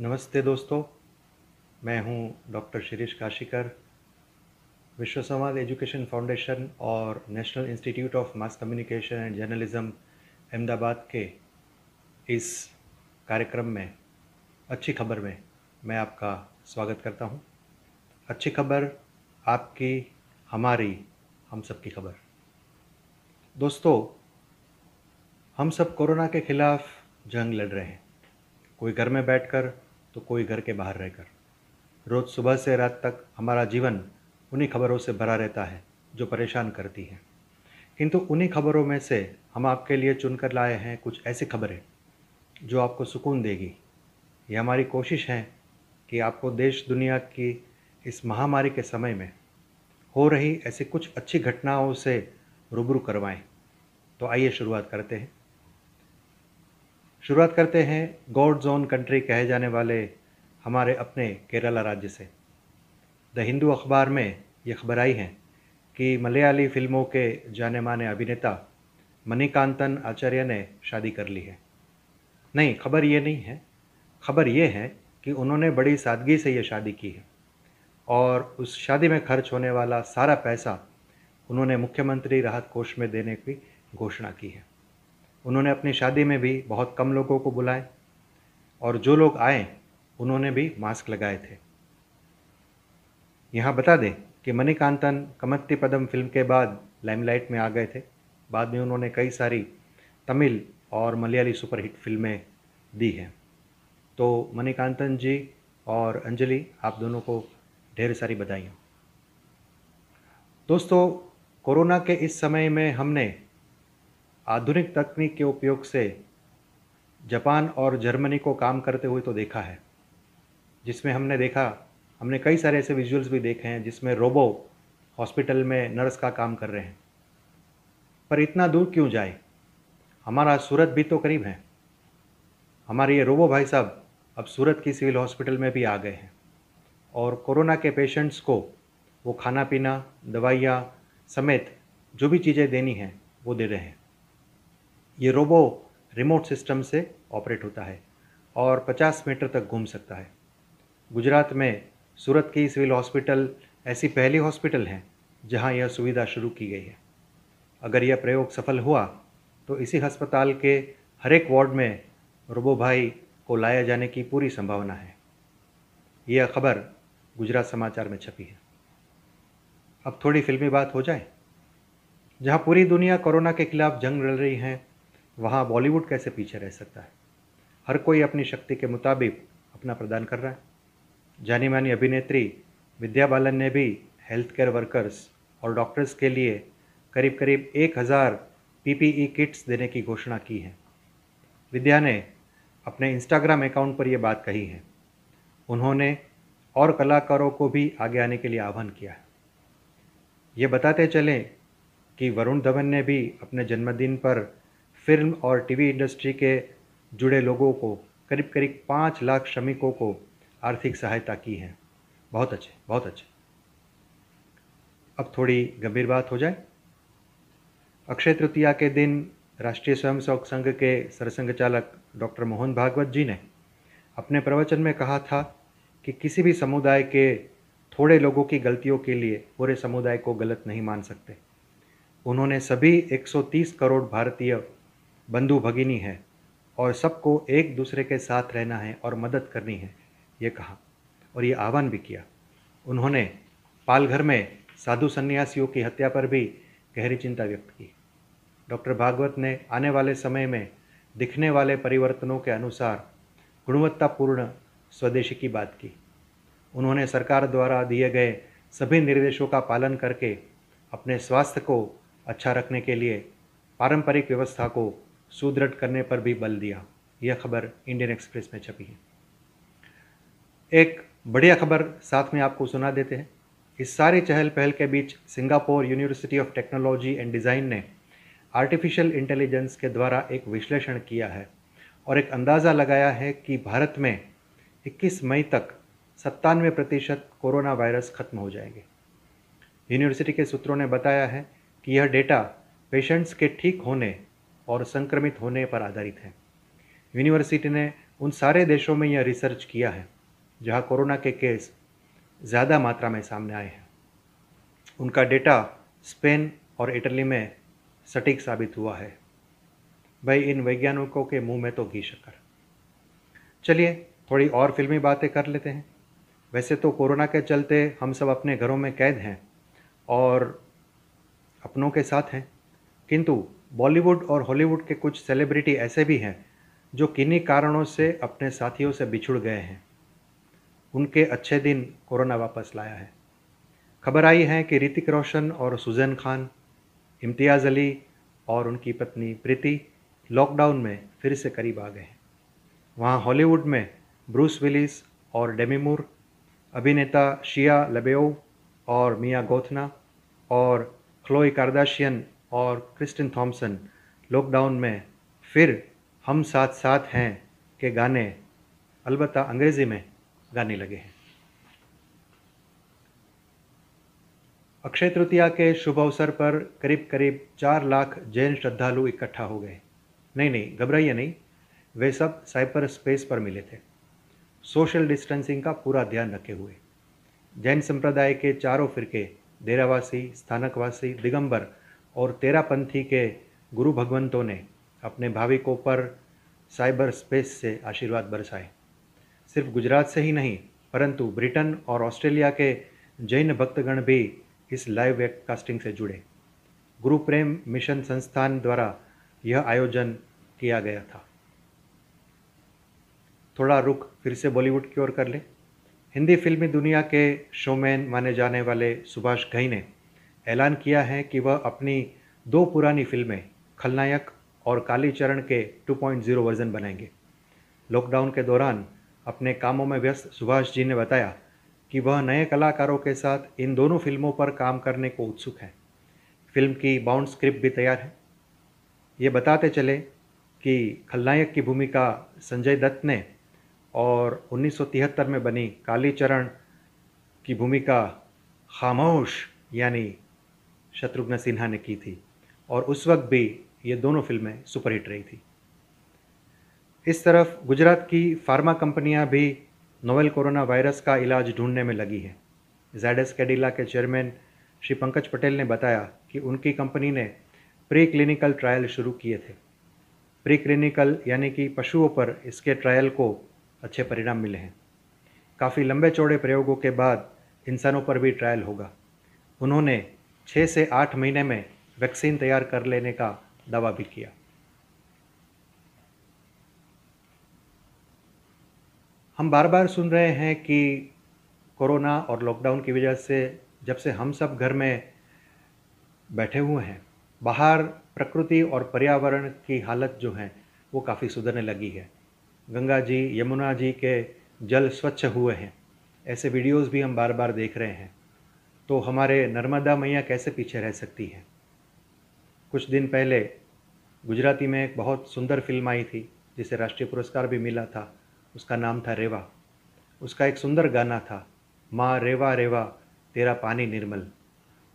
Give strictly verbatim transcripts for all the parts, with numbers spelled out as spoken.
नमस्ते दोस्तों, मैं हूं doctor Shirish Kashikar, Vishwa Samvad education foundation और national institute of mass communication and journalism Ahmedabad के इस कार्यक्रम में अच्छी खबर में मैं आपका स्वागत करता हूं। अच्छी खबर, आपकी, हमारी, हम सब की खबर। दोस्तों, हम सब कोरोना के खिलाफ जंग लड़ रहे हैं, कोई घर में बैठकर तो कोई घर के बाहर रहकर। रोज़ सुबह से रात तक हमारा जीवन उन्हीं खबरों से भरा रहता है जो परेशान करती हैं, किंतु उन्हीं खबरों में से हम आपके लिए चुनकर लाए हैं कुछ ऐसी खबरें जो आपको सुकून देगी। ये हमारी कोशिश है कि आपको देश दुनिया की इस महामारी के समय में हो रही ऐसी कुछ अच्छी घटनाओं से रूबरू करवाएं। तो आइए शुरुआत करते हैं शुरुआत करते हैं गॉड जोन कंट्री कहे जाने वाले हमारे अपने केरला राज्य से। द हिंदू अखबार में ये खबर आई है कि मलयाली फिल्मों के जाने माने अभिनेता मणिकांतन आचार्य ने शादी कर ली है। नहीं, खबर ये नहीं है, खबर ये है कि उन्होंने बड़ी सादगी से ये शादी की है और उस शादी में खर्च होने वाला सारा पैसा उन्होंने मुख्यमंत्री राहत कोष में देने की घोषणा की है। उन्होंने अपनी शादी में भी बहुत कम लोगों को बुलाए और जो लोग आए उन्होंने भी मास्क लगाए थे। यहाँ बता दें कि मणिकांतन कमत्ति पदम फिल्म के बाद लाइमलाइट में आ गए थे। बाद में उन्होंने कई सारी तमिल और मलयाली सुपरहिट फिल्में दी हैं। तो मणिकांतन जी और अंजलि, आप दोनों को ढेर सारी बधाइयाँ। दोस्तों, कोरोना के इस समय में हमने आधुनिक तकनीक के उपयोग से जापान और जर्मनी को काम करते हुए तो देखा है, जिसमें हमने देखा हमने कई सारे ऐसे विजुअल्स भी देखे हैं जिसमें रोबो हॉस्पिटल में नर्स का काम कर रहे हैं। पर इतना दूर क्यों जाए, हमारा सूरत भी तो करीब है। हमारे ये रोबो भाई साहब अब सूरत की सिविल हॉस्पिटल में भी आ गए हैं और कोरोना के पेशेंट्स को वो खाना पीना, दवाइयाँ समेत जो भी चीज़ें देनी हैं वो दे रहे हैं। ये रोबो रिमोट सिस्टम से ऑपरेट होता है और पचास मीटर तक घूम सकता है। गुजरात में सूरत की सिविल हॉस्पिटल ऐसी पहली हॉस्पिटल है जहां यह सुविधा शुरू की गई है। अगर यह प्रयोग सफल हुआ तो इसी अस्पताल के हर एक वार्ड में रोबो भाई को लाए जाने की पूरी संभावना है। यह खबर गुजरात समाचार में छपी है। अब थोड़ी फिल्मी बात हो जाए। जहां पूरी दुनिया कोरोना के खिलाफ जंग लड़ रही है, वहाँ बॉलीवुड कैसे पीछे रह सकता है। हर कोई अपनी शक्ति के मुताबिक अपना प्रदान कर रहा है। जानी मानी अभिनेत्री विद्या बालन ने भी हेल्थ केयर वर्कर्स और डॉक्टर्स के लिए करीब करीब एक हज़ार पीपीई किट्स देने की घोषणा की है। विद्या ने अपने इंस्टाग्राम अकाउंट पर यह बात कही है। उन्होंने और कलाकारों को भी आगे आने के लिए आह्वान किया है। ये बताते चलें कि वरुण धवन ने भी अपने जन्मदिन पर फिल्म और टीवी इंडस्ट्री के जुड़े लोगों को, करीब करीब पाँच लाख श्रमिकों को आर्थिक सहायता की है। बहुत अच्छे, बहुत अच्छे। अब थोड़ी गंभीर बात हो जाए। अक्षय तृतीया के दिन राष्ट्रीय स्वयंसेवक संघ के सरसंघ चालक डॉक्टर मोहन भागवत जी ने अपने प्रवचन में कहा था कि किसी भी समुदाय के थोड़े लोगों की गलतियों के लिए पूरे समुदाय को गलत नहीं मान सकते। उन्होंने सभी एक सौ तीस करोड़ भारतीय बंधु भगिनी है और सबको एक दूसरे के साथ रहना है और मदद करनी है, ये कहा और ये आह्वान भी किया। उन्होंने पालघर में साधु सन्यासियों की हत्या पर भी गहरी चिंता व्यक्त की। डॉक्टर भागवत ने आने वाले समय में दिखने वाले परिवर्तनों के अनुसार गुणवत्तापूर्ण स्वदेशी की बात की। उन्होंने सरकार द्वारा दिए गए सभी निर्देशों का पालन करके अपने स्वास्थ्य को अच्छा रखने के लिए पारंपरिक व्यवस्था को सुदृढ़ करने पर भी बल दिया। यह खबर इंडियन एक्सप्रेस में छपी है। एक बढ़िया खबर साथ में आपको सुना देते हैं। इस सारी चहल पहल के बीच Singapore University of Technology and Design ने आर्टिफिशियल इंटेलिजेंस के द्वारा एक विश्लेषण किया है और एक अंदाज़ा लगाया है कि भारत में इक्कीस मई तक सत्तानवे प्रतिशत कोरोना वायरस खत्म हो जाएंगे। यूनिवर्सिटी के सूत्रों ने बताया है कि यह डेटा पेशेंट्स के ठीक होने और संक्रमित होने पर आधारित है। यूनिवर्सिटी ने उन सारे देशों में यह रिसर्च किया है जहां कोरोना के केस ज़्यादा मात्रा में सामने आए हैं। उनका डेटा स्पेन और इटली में सटीक साबित हुआ है। भाई इन वैज्ञानिकों के मुंह में तो घी शक्कर। चलिए थोड़ी और फिल्मी बातें कर लेते हैं। वैसे तो कोरोना के चलते हम सब अपने घरों में कैद हैं और अपनों के साथ हैं, किंतु बॉलीवुड और हॉलीवुड के कुछ सेलिब्रिटी ऐसे भी हैं जो किन्हीं कारणों से अपने साथियों से बिछुड़ गए हैं। उनके अच्छे दिन कोरोना वापस लाया है। खबर आई है कि ऋतिक रोशन और सुजैन खान, इम्तियाज़ अली और उनकी पत्नी प्रीति लॉकडाउन में फिर से करीब आ गए हैं। वहाँ हॉलीवुड में ब्रूस विलीस और डेमी मूर, अभिनेता शिया लाबेओ और मिया गॉथना और क्लोई कार्डशियन और क्रिस्टन थॉम्पसन लॉकडाउन में फिर हम साथ साथ हैं के गाने, अलबत्ता अंग्रेज़ी में, गाने लगे हैं। अक्षय तृतीया के शुभ अवसर पर करीब करीब चार लाख जैन श्रद्धालु इकट्ठा हो गए। नहीं नहीं घबराइए नहीं, वे सब साइबर स्पेस पर मिले थे, सोशल डिस्टेंसिंग का पूरा ध्यान रखे हुए। जैन संप्रदाय के चारों फिरके, डेरावासी, स्थानकवासी, दिगंबर और तेरापंथी के गुरु भगवंतों ने अपने भाविकों पर साइबर स्पेस से आशीर्वाद बरसाए। सिर्फ गुजरात से ही नहीं परंतु ब्रिटेन और ऑस्ट्रेलिया के जैन भक्तगण भी इस लाइव वेबकास्टिंग से जुड़े। गुरु प्रेम मिशन संस्थान द्वारा यह आयोजन किया गया था। थोड़ा रुख फिर से बॉलीवुड की ओर कर ले। हिंदी फिल्मी दुनिया के शोमैन माने जाने वाले सुभाष घई ने ऐलान किया है कि वह अपनी दो पुरानी फिल्में खलनायक और कालीचरण के टू पॉइंट ज़ीरो वर्जन बनाएंगे। लॉकडाउन के दौरान अपने कामों में व्यस्त सुभाष जी ने बताया कि वह नए कलाकारों के साथ इन दोनों फिल्मों पर काम करने को उत्सुक हैं। फिल्म की बाउंड स्क्रिप्ट भी तैयार है। ये बताते चले कि खलनायक की भूमिका संजय दत्त ने और उन्नीस सौ तिहत्तर में बनी कालीचरण की भूमिका खामोश यानी शत्रुघ्न सिन्हा ने की थी और उस वक्त भी ये दोनों फिल्में सुपरहिट रही थी। इस तरफ गुजरात की फार्मा कंपनियां भी नोवेल कोरोना वायरस का इलाज ढूंढने में लगी हैं। ज़ैडस कैडिला के चेयरमैन श्री पंकज पटेल ने बताया कि उनकी कंपनी ने प्री क्लिनिकल ट्रायल शुरू किए थे। प्री क्लिनिकल यानी कि पशुओं पर इसके ट्रायल को अच्छे परिणाम मिले हैं। काफ़ी लंबे चौड़े प्रयोगों के बाद इंसानों पर भी ट्रायल होगा। उन्होंने छः से आठ महीने में वैक्सीन तैयार कर लेने का दावा भी किया। हम बार बार सुन रहे हैं कि कोरोना और लॉकडाउन की वजह से जब से हम सब घर में बैठे हुए हैं, बाहर प्रकृति और पर्यावरण की हालत जो है वो काफ़ी सुधरने लगी है। गंगा जी, यमुना जी के जल स्वच्छ हुए हैं, ऐसे वीडियोस भी हम बार बार देख रहे हैं। तो हमारे नर्मदा मैया कैसे पीछे रह सकती है। कुछ दिन पहले गुजराती में एक बहुत सुंदर फिल्म आई थी जिसे राष्ट्रीय पुरस्कार भी मिला था। उसका नाम था रेवा। उसका एक सुंदर गाना था, माँ रेवा रेवा तेरा पानी निर्मल।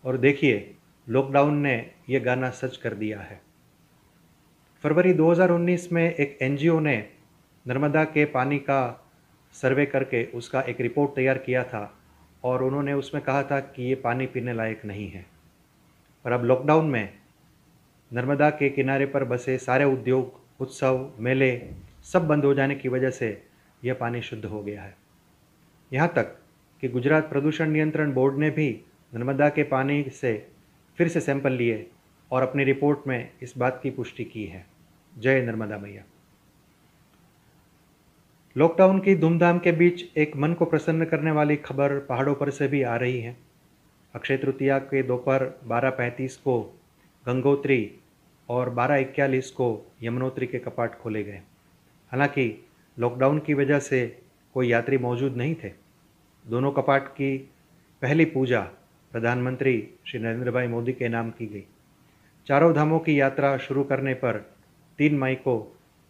और देखिए लॉकडाउन ने ये गाना सच कर दिया है। फरवरी दो हज़ार उन्नीस में एक एनजीओ ने नर्मदा के पानी का सर्वे करके उसका एक रिपोर्ट तैयार किया था और उन्होंने उसमें कहा था कि ये पानी पीने लायक नहीं है। और अब लॉकडाउन में नर्मदा के किनारे पर बसे सारे उद्योग, उत्सव, मेले सब बंद हो जाने की वजह से यह पानी शुद्ध हो गया है। यहाँ तक कि गुजरात प्रदूषण नियंत्रण बोर्ड ने भी नर्मदा के पानी से फिर से सैंपल लिए और अपनी रिपोर्ट में इस बात की पुष्टि की है। जय नर्मदा मैया। लॉकडाउन की धूमधाम के बीच एक मन को प्रसन्न करने वाली खबर पहाड़ों पर से भी आ रही है। अक्षय तृतीया के दोपहर बारह पैंतीस को गंगोत्री और बारह इकतालीस को यमुनोत्री के कपाट खोले गए। हालांकि लॉकडाउन की वजह से कोई यात्री मौजूद नहीं थे। दोनों कपाट की पहली पूजा प्रधानमंत्री श्री नरेंद्र भाई मोदी के नाम की गई। चारों धामों की यात्रा शुरू करने पर तीन मई को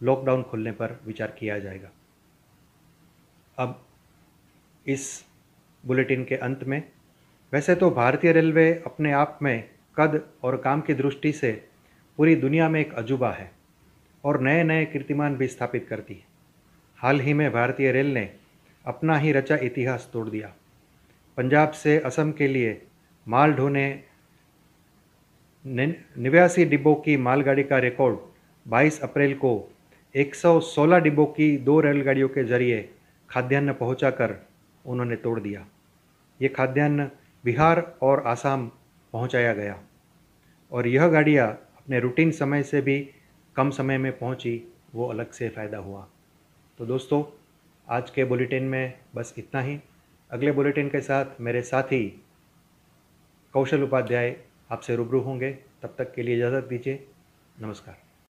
लॉकडाउन खोलने पर विचार किया जाएगा। अब इस बुलेटिन के अंत में, वैसे तो भारतीय रेलवे अपने आप में कद और काम की दृष्टि से पूरी दुनिया में एक अजूबा है और नए नए कीर्तिमान भी स्थापित करती है। हाल ही में भारतीय रेल ने अपना ही रचा इतिहास तोड़ दिया। पंजाब से असम के लिए माल ढोने नवासी डिब्बों की मालगाड़ी का रिकॉर्ड बाईस अप्रैल को एक सौ सोलह डिब्बों की दो रेलगाड़ियों के जरिए खाद्यान्न पहुंचाकर उन्होंने तोड़ दिया। ये खाद्यान्न बिहार और आसाम पहुंचाया गया और यह गाड़ियां अपने रूटीन समय से भी कम समय में पहुंची, वो अलग से फ़ायदा हुआ। तो दोस्तों, आज के बुलेटिन में बस इतना ही। अगले बुलेटिन के साथ मेरे साथी कौशल उपाध्याय आपसे रूबरू होंगे। तब तक के लिए इजाज़त दीजिए। नमस्कार।